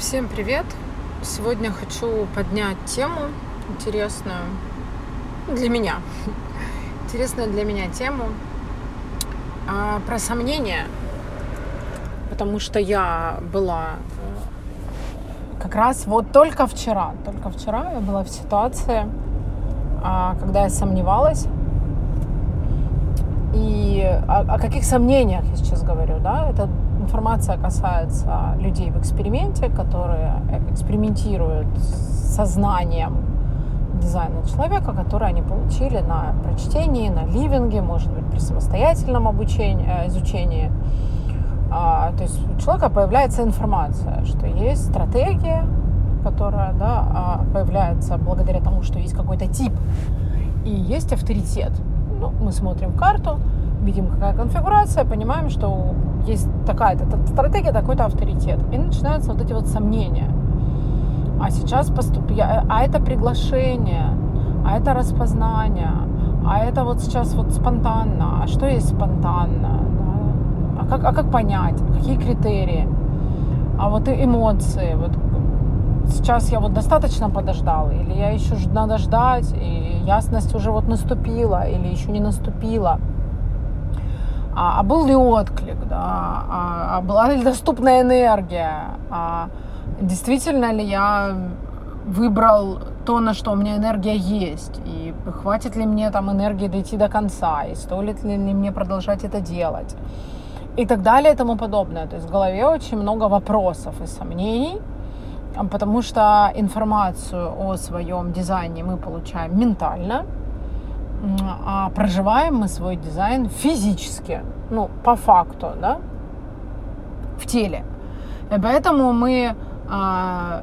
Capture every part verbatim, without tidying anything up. Всем привет! Сегодня хочу поднять тему интересную для меня. Интересную для меня тему а, про сомнения. Потому что я была как раз вот только вчера. Только вчера я была в ситуации, а, когда я сомневалась. И о, о каких сомнениях я сейчас говорю, да? Это информация касается людей в эксперименте, которые экспериментируют с сознанием дизайна человека, который они получили на прочтении, на ливинге, может быть, при самостоятельном обучении, изучении. А, то есть у человека появляется информация, что есть стратегия, которая да, появляется благодаря тому, что есть какой-то тип, и есть авторитет. Ну, мы смотрим карту, видим, какая конфигурация, понимаем, что есть такая-то стратегия, такой-то авторитет. И начинаются вот эти вот сомнения. А сейчас поступ... А это приглашение, а это распознание, а это вот сейчас вот спонтанно. А что есть спонтанно? Да? А, как, а как понять? Какие критерии? А вот и эмоции. Вот сейчас я вот достаточно подождала? Или я еще надо ждать? И ясность уже вот наступила? Или еще не наступила? А, а был ли отклик, да? а, а была ли доступная энергия, а действительно ли я выбрал то, на что у меня энергия есть, и хватит ли мне там энергии дойти до конца, и стоит ли мне продолжать это делать, и так далее, и тому подобное. То есть в голове очень много вопросов и сомнений, потому что информацию о своем дизайне мы получаем ментально, а проживаем мы свой дизайн физически, ну, по факту, да, в теле. И поэтому мы а,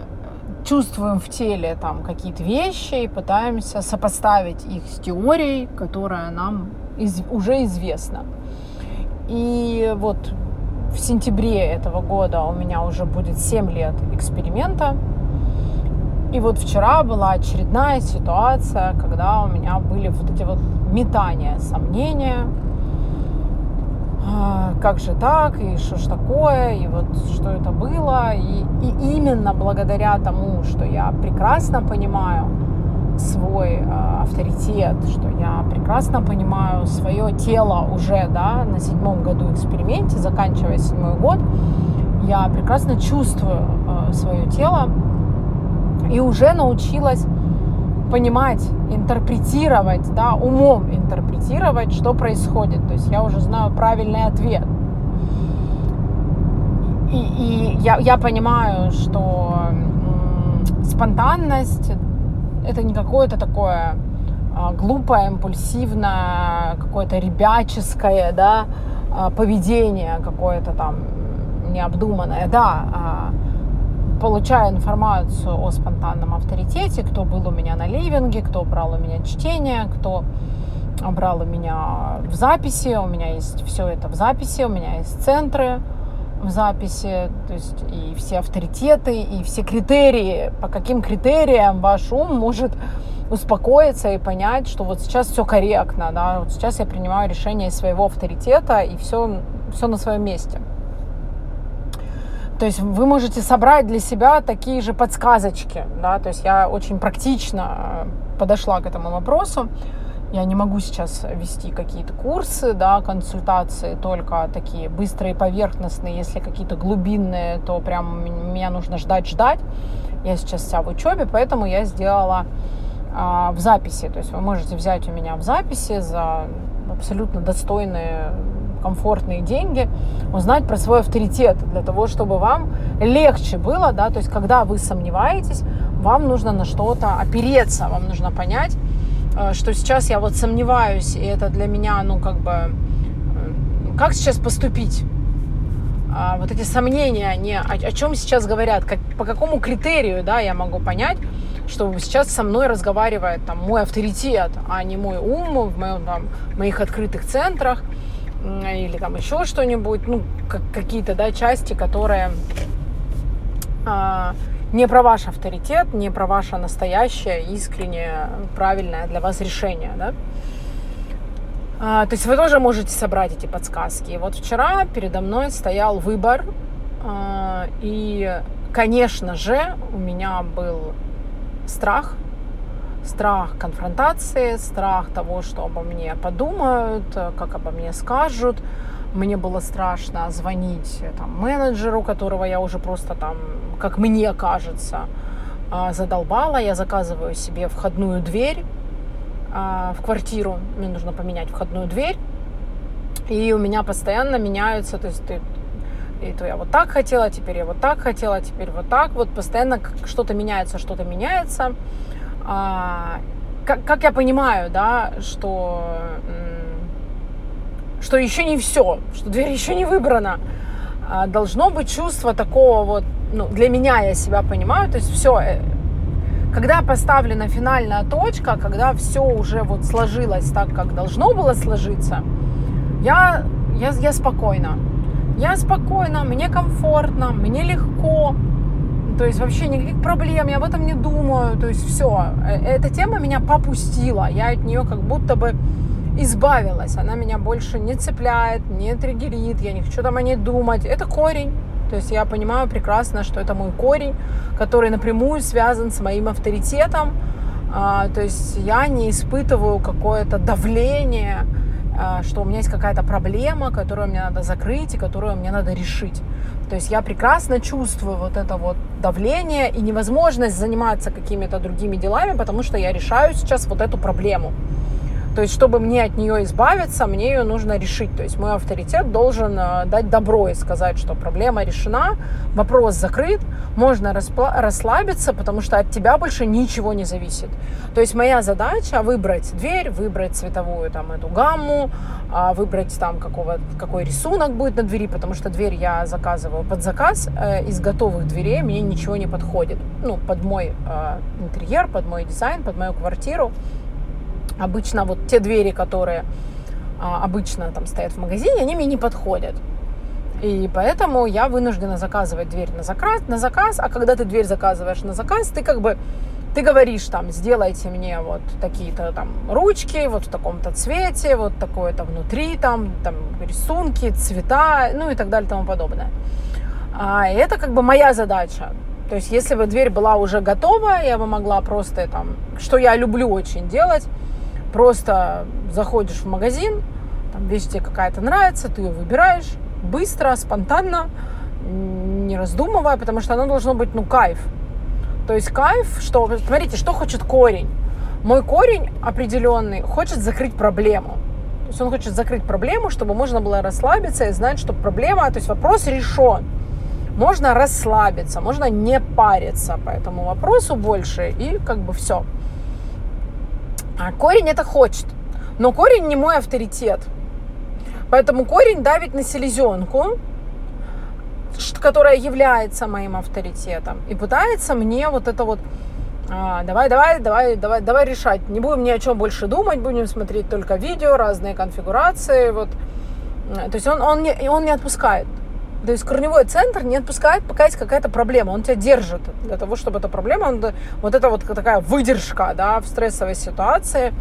чувствуем в теле там какие-то вещи и пытаемся сопоставить их с теорией, которая нам из, уже известна. И вот в сентябре этого года у меня уже будет семь лет эксперимента. И вот вчера была очередная ситуация, когда у меня были вот эти вот метания, сомнения. Как же так? И что ж такое? И вот что это было? И, и именно благодаря тому, что я прекрасно понимаю свой авторитет, что я прекрасно понимаю свое тело уже, да, на седьмом году эксперименте, заканчивая седьмой год, я прекрасно чувствую свое тело. И уже научилась понимать, интерпретировать, да, умом интерпретировать, что происходит. То есть я уже знаю правильный ответ. И, и я, я понимаю, что м-м, спонтанность – это не какое-то такое а, глупое, импульсивное, какое-то ребяческое, да, а, поведение какое-то там необдуманное, да, а, получая информацию о спонтанном авторитете, кто был у меня на ливинге, кто брал у меня чтение, кто брал у меня в записи, у меня есть все это в записи, у меня есть центры в записи, то есть и все авторитеты, и все критерии, по каким критериям ваш ум может успокоиться и понять, что вот сейчас все корректно, да, вот сейчас я принимаю решение своего авторитета, и все, все на своем месте. То есть вы можете собрать для себя такие же подсказочки, да, то есть я очень практично подошла к этому вопросу, я не могу сейчас вести какие-то курсы, да, консультации, только такие быстрые, поверхностные, если какие-то глубинные, то прям меня нужно ждать-ждать, я сейчас вся в учебе, поэтому я сделала а, в записи, то есть вы можете взять у меня в записи за абсолютно достойные, комфортные деньги, узнать про свой авторитет, для того, чтобы вам легче было, да, то есть когда вы сомневаетесь, вам нужно на что-то опереться, вам нужно понять, что сейчас я вот сомневаюсь, и это для меня, ну, как бы, как сейчас поступить? Вот эти сомнения, они, о, о чем сейчас говорят, как, по какому критерию, да, я могу понять, что сейчас со мной разговаривает там мой авторитет, а не мой ум в моем, там, моих открытых центрах, или там еще что-нибудь, ну, как, какие-то, да, части, которые а, не про ваш авторитет, не про ваше настоящее, искреннее, правильное для вас решение, да. А, то есть вы тоже можете собрать эти подсказки. И вот вчера передо мной стоял выбор, а, и конечно же, у меня был страх. Страх конфронтации, страх того, что обо мне подумают, как обо мне скажут. Мне было страшно звонить там, менеджеру, которого я уже просто там, как мне кажется, задолбала. Я заказываю себе входную дверь в квартиру. Мне нужно поменять входную дверь. И у меня постоянно меняются, то есть ты... И то я вот так хотела, теперь я вот так хотела, теперь вот так. Вот постоянно что-то меняется, что-то меняется. А, как, как я понимаю, да, что, что еще не все, что дверь еще не выбрана. А, должно быть чувство такого вот, ну, для меня, я себя понимаю, то есть все, когда поставлена финальная точка, когда все уже вот сложилось так, как должно было сложиться, я, я, я спокойна. Я спокойна, мне комфортно, мне легко, то есть вообще никаких проблем, я об этом не думаю, то есть все, эта тема меня попустила, я от нее как будто бы избавилась, она меня больше не цепляет, не триггерит, я не хочу там о ней думать, это корень, то есть я понимаю прекрасно, что это мой корень, который напрямую связан с моим авторитетом, то есть я не испытываю какое-то давление, что у меня есть какая-то проблема, которую мне надо закрыть и которую мне надо решить. То есть я прекрасно чувствую вот это вот давление и невозможность заниматься какими-то другими делами, потому что я решаю сейчас вот эту проблему. То есть чтобы мне от нее избавиться, мне ее нужно решить. То есть мой авторитет должен дать добро и сказать, что проблема решена, вопрос закрыт, можно расслабиться, потому что от тебя больше ничего не зависит. То есть моя задача выбрать дверь, выбрать цветовую там, эту гамму, выбрать там, какого, какой рисунок будет на двери, потому что дверь я заказываю под заказ. Из готовых дверей мне ничего не подходит. Ну, под мой интерьер, под мой дизайн, под мою квартиру. Обычно вот те двери, которые а, обычно там стоят в магазине, они мне не подходят. И поэтому я вынуждена заказывать дверь на заказ, на заказ. А когда ты дверь заказываешь на заказ, ты как бы, ты говоришь там, сделайте мне вот такие-то там ручки, вот в таком-то цвете, вот такое-то внутри, там, там рисунки, цвета, ну и так далее и тому подобное. А, и это как бы моя задача. То есть если бы дверь была уже готова, я бы могла просто там, что я люблю очень делать, просто заходишь в магазин, там вещь тебе какая-то нравится, ты ее выбираешь быстро, спонтанно, не раздумывая, потому что оно должно быть, ну, кайф. То есть кайф, что, смотрите, что хочет корень. Мой корень определенный хочет закрыть проблему. То есть он хочет закрыть проблему, чтобы можно было расслабиться и знать, что проблема, то есть вопрос решен. Можно расслабиться, можно не париться по этому вопросу больше и как бы все. А корень это хочет, но корень не мой авторитет. Поэтому корень давит на селезенку, которая является моим авторитетом, и пытается мне вот это вот, а, давай, давай, давай, давай, давай решать. Не будем ни о чем больше думать, будем смотреть только видео, разные конфигурации. Вот. То есть он, он, не, он не отпускает. То есть корневой центр не отпускает, пока есть какая-то проблема. Он тебя держит для того, чтобы эта проблема, он, вот это вот такая выдержка, да, в стрессовой ситуации.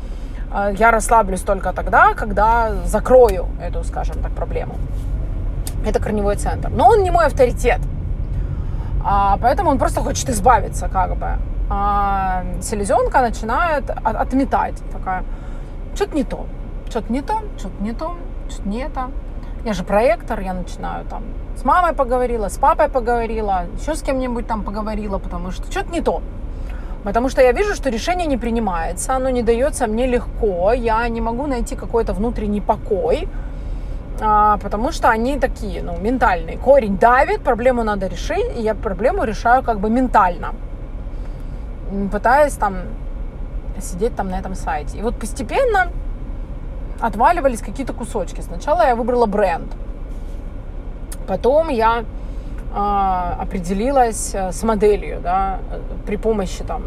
Я расслаблюсь только тогда, когда закрою эту, скажем так, проблему. Это корневой центр. Но он не мой авторитет. Поэтому он просто хочет избавиться, как бы. А селезенка начинает отметать. Такая, что-то не то, что-то не то, что-то не то, что-то не это. Я же проектор, я начинаю там с мамой поговорила, с папой поговорила, еще с кем-нибудь там поговорила, потому что что-то не то. Потому что я вижу, что решение не принимается, оно не дается мне легко, я не могу найти какой-то внутренний покой, потому что они такие, ну, ментальные. Корень давит, проблему надо решить, и я проблему решаю как бы ментально, пытаясь там сидеть там на этом сайте. И вот постепенно отваливались какие-то кусочки. Сначала я выбрала бренд. Потом я э, определилась с моделью, да, при помощи там,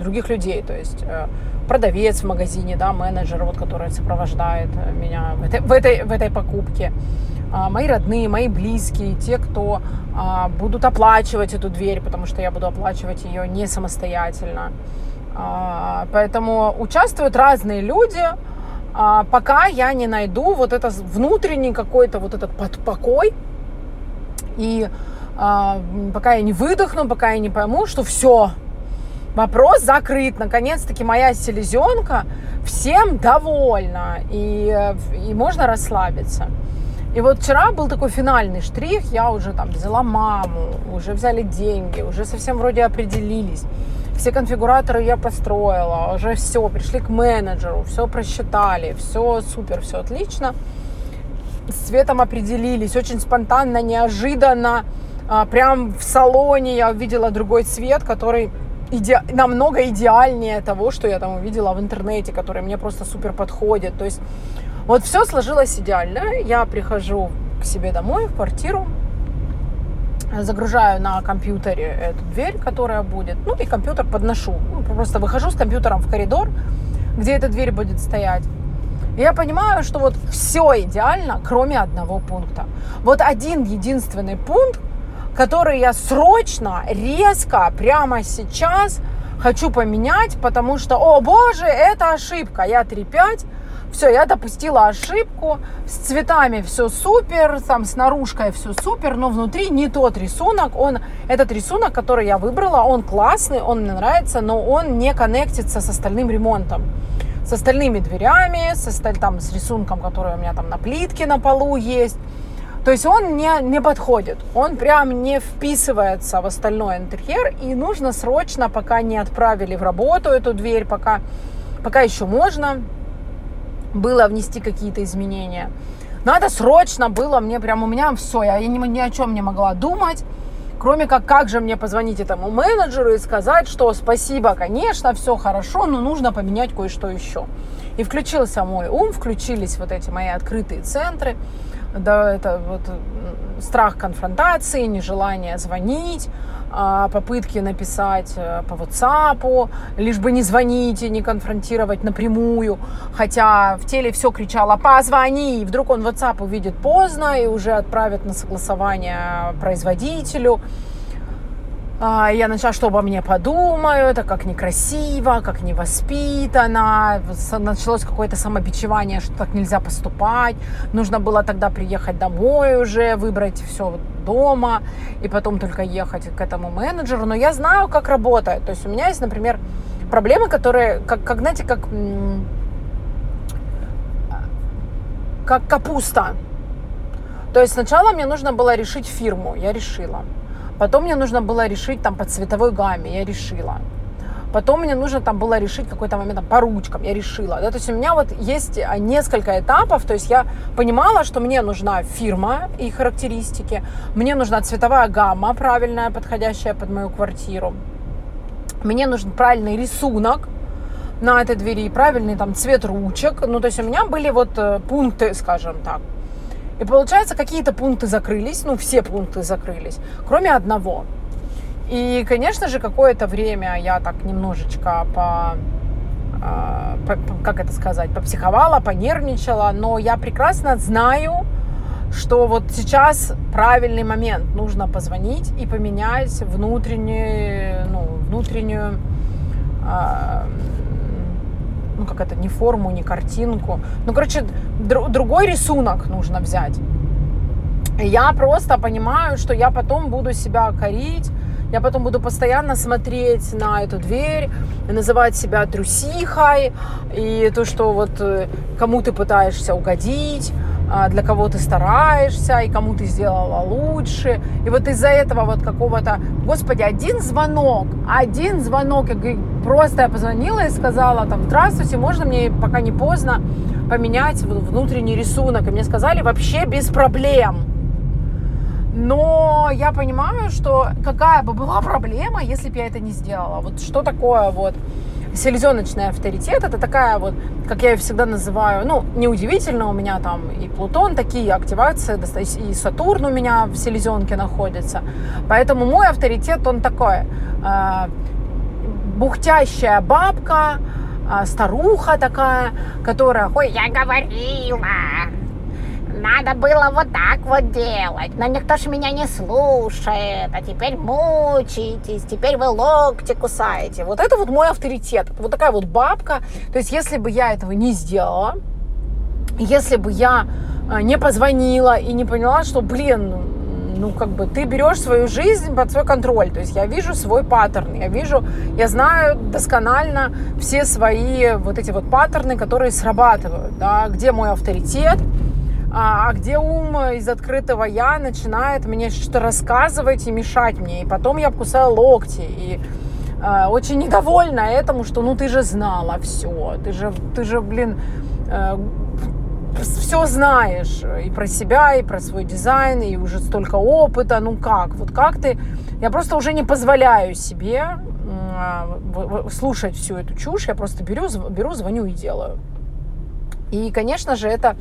других людей. То есть э, продавец в магазине, да, менеджер, вот, который сопровождает меня в этой, в этой, в этой покупке. Э, мои родные, мои близкие, те, кто э, будут оплачивать эту дверь, потому что я буду оплачивать ее не самостоятельно. Э, поэтому участвуют разные люди, пока я не найду вот этот внутренний какой-то вот этот подпокой и пока я не выдохну, пока я не пойму, что все, вопрос закрыт. Наконец-таки моя селезенка всем довольна, и, и можно расслабиться. И вот вчера был такой финальный штрих, я уже там взяла маму, уже взяли деньги, уже совсем вроде определились. Все конфигураторы я построила, уже все, пришли к менеджеру, все просчитали, все супер, все отлично. С цветом определились, очень спонтанно, неожиданно, прям в салоне я увидела другой цвет, который иде... намного идеальнее того, что я там увидела в интернете, который мне просто супер подходит, то есть... Вот все сложилось идеально. Я прихожу к себе домой, в квартиру, загружаю на компьютере эту дверь, которая будет, ну и компьютер подношу. Ну, просто выхожу с компьютером в коридор, где эта дверь будет стоять. И я понимаю, что вот все идеально, кроме одного пункта. Вот один единственный пункт, который я срочно, резко, прямо сейчас хочу поменять, потому что, о боже, это ошибка, я три пять. Все, я допустила ошибку, с цветами все супер, там с наружкой все супер, но внутри не тот рисунок. Он, этот рисунок, который я выбрала, он классный, он мне нравится, но он не коннектится с остальным ремонтом, с остальными дверями, с, осталь, там, с рисунком, который у меня там на плитке на полу есть. То есть он не, не подходит, он прям не вписывается в остальной интерьер, и нужно срочно, пока не отправили в работу эту дверь, пока, пока еще можно... было внести какие-то изменения. Надо срочно было мне, прям у меня все, я ни, ни о чем не могла думать, кроме как, как же мне позвонить этому менеджеру и сказать, что спасибо, конечно, все хорошо, но нужно поменять кое-что еще. И включился мой ум, включились вот эти мои открытые центры, да, это вот страх конфронтации, нежелание звонить, попытки написать по WhatsApp, лишь бы не звонить и не конфронтировать напрямую, хотя в теле все кричало «позвони», и вдруг он WhatsApp увидит поздно и уже отправит на согласование производителю. Я начала, что обо мне подумаю, это как некрасиво, как невоспитанно, началось какое-то самобичевание, что так нельзя поступать, нужно было тогда приехать домой уже, выбрать все дома и потом только ехать к этому менеджеру, но я знаю, как работает, то есть у меня есть, например, проблемы, которые, как, как знаете, как, как капуста, то есть сначала мне нужно было решить фирму, я решила. Потом мне нужно было решить там по цветовой гамме, я решила. Потом мне нужно там было решить какой-то момент там, по ручкам, я решила. Да, то есть у меня вот есть несколько этапов, то есть я понимала, что мне нужна фирма и характеристики, мне нужна цветовая гамма правильная, подходящая под мою квартиру, мне нужен правильный рисунок на этой двери, правильный там цвет ручек. Ну, то есть у меня были вот пункты, скажем так. И получается, какие-то пункты закрылись, ну, все пункты закрылись, кроме одного. И, конечно же, какое-то время я так немножечко по, по, как это сказать, попсиховала, понервничала, но я прекрасно знаю, что вот сейчас правильный момент, нужно позвонить и поменять внутреннюю, ну, внутреннюю, ну, как это, не форму, не картинку. Ну, короче, др- другой рисунок нужно взять. И я просто понимаю, что я потом буду себя корить, я потом буду постоянно смотреть на эту дверь, называть себя трусихой, и то, что вот кому ты пытаешься угодить, для кого ты стараешься, и кому ты сделала лучше. И вот из-за этого вот какого-то... Господи, один звонок, один звонок. И просто я позвонила и сказала там, здравствуйте, можно мне, пока не поздно, поменять внутренний рисунок? И мне сказали, вообще без проблем. Но я понимаю, что какая бы была проблема, если бы я это не сделала. Вот что такое вот селезеночный авторитет, это такая вот, как я ее всегда называю, ну, неудивительно, у меня там и Плутон такие, активации, и Сатурн у меня в селезенке находится. Поэтому мой авторитет, он такой, э, бухтящая бабка, э, старуха такая, которая, ой, я говорила, надо было вот так вот делать, но никто же меня не слушает, а теперь мучаетесь, теперь вы локти кусаете. Вот это вот мой авторитет, вот такая вот бабка. То есть если бы я этого не сделала, если бы я не позвонила и не поняла, что, блин, ну, как бы ты берешь свою жизнь под свой контроль. То есть я вижу свой паттерн, я вижу, я знаю досконально все свои вот эти вот паттерны, которые срабатывают, да, где мой авторитет, а где ум из открытого «я» начинает мне что-то рассказывать и мешать мне. И потом я обкусаю локти, и э, очень недовольна этому, что ну ты же знала все, ты же, ты же блин, э, все знаешь и про себя, и про свой дизайн, и уже столько опыта, ну как, вот как ты... Я просто уже не позволяю себе э, слушать всю эту чушь, я просто беру, беру, звоню и делаю. И, конечно же, это...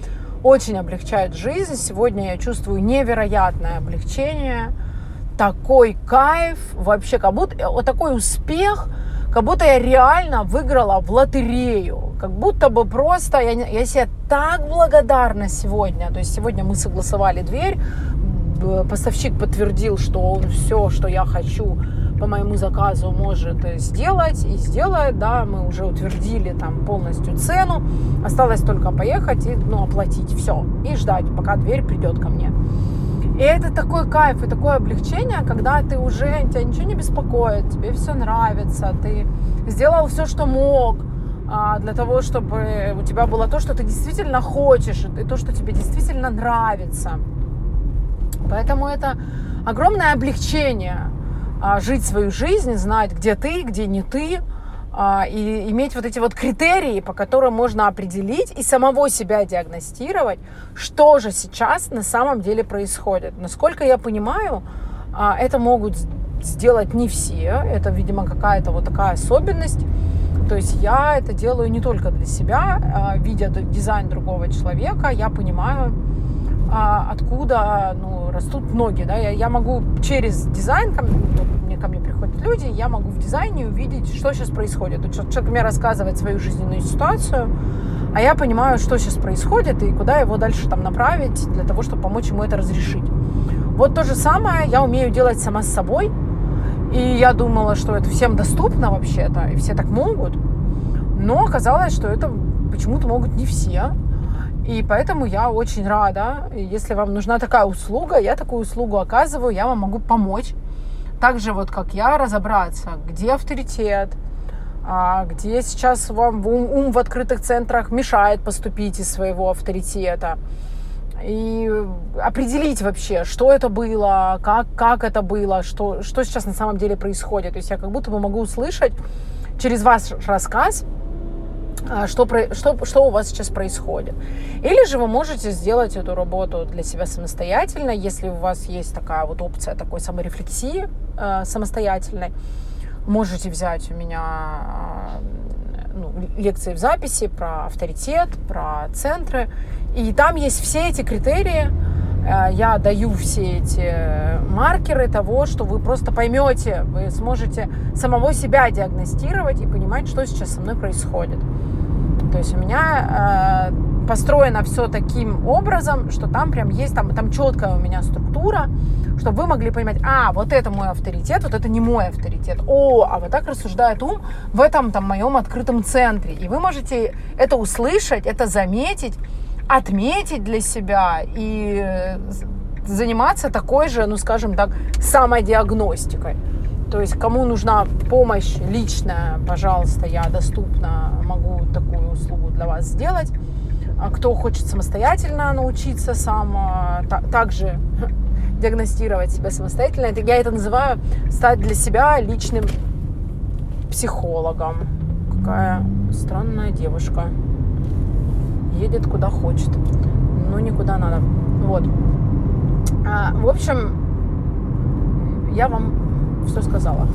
очень облегчает жизнь. Сегодня я чувствую невероятное облегчение, такой кайф, вообще как будто вот такой успех, как будто я реально выиграла в лотерею, как будто бы просто я, я себе так благодарна сегодня. То есть сегодня мы согласовали дверь, поставщик подтвердил, что он все, что я хочу по моему заказу, может сделать и сделает, да, мы уже утвердили там полностью цену, осталось только поехать и, ну, оплатить все и ждать, пока дверь придет ко мне. И это такой кайф и такое облегчение, когда ты уже, тебя ничего не беспокоит, тебе все нравится, ты сделал все, что мог для того, чтобы у тебя было то, что ты действительно хочешь, и то, что тебе действительно нравится. Поэтому это огромное облегчение жить свою жизнь, знать, где ты, где не ты, и иметь вот эти вот критерии, по которым можно определить и самого себя диагностировать, что же сейчас на самом деле происходит. Насколько я понимаю, это могут сделать не все, это, видимо, какая-то вот такая особенность. То есть я это делаю не только для себя, видя дизайн другого человека, я понимаю, откуда, ну, растут ноги, да, я, я могу через дизайн, ко мне, мне, ко мне приходят люди, я могу в дизайне увидеть, что сейчас происходит. Человек мне рассказывает свою жизненную ситуацию, а я понимаю, что сейчас происходит и куда его дальше там направить для того, чтобы помочь ему это разрешить. Вот то же самое я умею делать сама с собой, и я думала, что это всем доступно вообще-то, и все так могут, но оказалось, что это почему-то могут не все. И поэтому я очень рада. Если вам нужна такая услуга, я такую услугу оказываю, я вам могу помочь. Так же, вот как я, разобраться, где авторитет, где сейчас вам ум, ум в открытых центрах мешает поступить из своего авторитета. И определить вообще, что это было, как, как это было, что, что сейчас на самом деле происходит. То есть я как будто бы могу услышать через ваш рассказ, Что, что, что у вас сейчас происходит. Или же вы можете сделать эту работу для себя самостоятельно, если у вас есть такая вот опция такой саморефлексии э, самостоятельной. Можете взять у меня э, ну, лекции в записи про авторитет, про центры. И там есть все эти критерии. Э, я даю все эти маркеры того, что вы просто поймете, вы сможете самого себя диагностировать и понимать, что сейчас со мной происходит. То есть у меня э, построено все таким образом, что там прям есть, там, там четкая у меня структура, чтобы вы могли понимать, а, вот это мой авторитет, вот это не мой авторитет. О, а вот так рассуждает ум в этом там моем открытом центре. И вы можете это услышать, это заметить, отметить для себя и заниматься такой же, ну, скажем так, самодиагностикой. То есть кому нужна помощь личная, пожалуйста, я доступна, могу такую услугу для вас сделать. Кто хочет самостоятельно научиться сам также диагностировать себя самостоятельно, я это называю стать для себя личным психологом. Какая странная девушка. Едет куда хочет, но никуда надо. Вот. В общем, я вам все сказала.